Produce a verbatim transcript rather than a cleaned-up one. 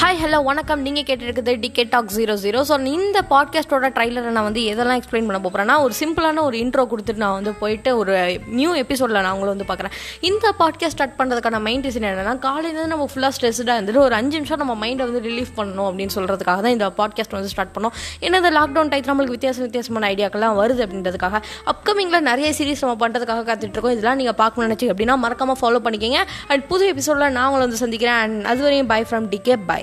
Hi hello வணக்கம். நீங்கள் கேட்டிருக்குது DK talk zero zero. So இந்த பாட்காஸ்ட்டோட ட்ரைலரை நான் வந்து எதெல்லாம் எக்ஸ்பிளைன் பண்ண போகிறேன்னா, ஒரு சிம்பிளான ஒரு இன்ட்ரோ கொடுத்துட்டு நான் வந்து போயிட்டு ஒரு நியூ எபிசோடில் நான் உங்களை வந்து பார்க்குறேன். இந்த பாட்காஸ்ட் ஸ்டார்ட் பண்ணுறதுக்கான மெயின் ரீசன் என்னென்னா, காலையிலேருந்து நம்ம ஃபுல்லாக ஸ்ட்ரெஸ்டாக இருந்துட்டு ஒரு அஞ்சு நிமிஷம் நம்ம மைண்டை வந்து ரிலீஃப் பண்ணணும் அப்படின்னு சொல்கிறதுக்காக தான் இந்த பாட்காஸ்ட் வந்து ஸ்டார்ட் பண்ணோம். ஏன்னா இந்த லாக்டவுன் டைத்தில் நம்மளுக்கு வித்தியாச வித்தியாசமான ஐடியாக்கெல்லாம் வருது. அப்படின்றதுக்காக அப்கமிங்கில் நிறைய சீரீஸ் நம்ம பண்ணுறதுக்காக காத்துட்ருக்கோம். இதெல்லாம் நீங்கள் பார்க்கணும்னு நினச்சி அப்படின்னா மறக்காமல் ஃபாலோ பண்ணிக்கோங்க. அண்ட் புது எபிசோடில் நான் உங்களை வந்து சந்திக்கிறேன். அண்ட் அது வரையும் பை ஃப்ரம் டிகே. பை.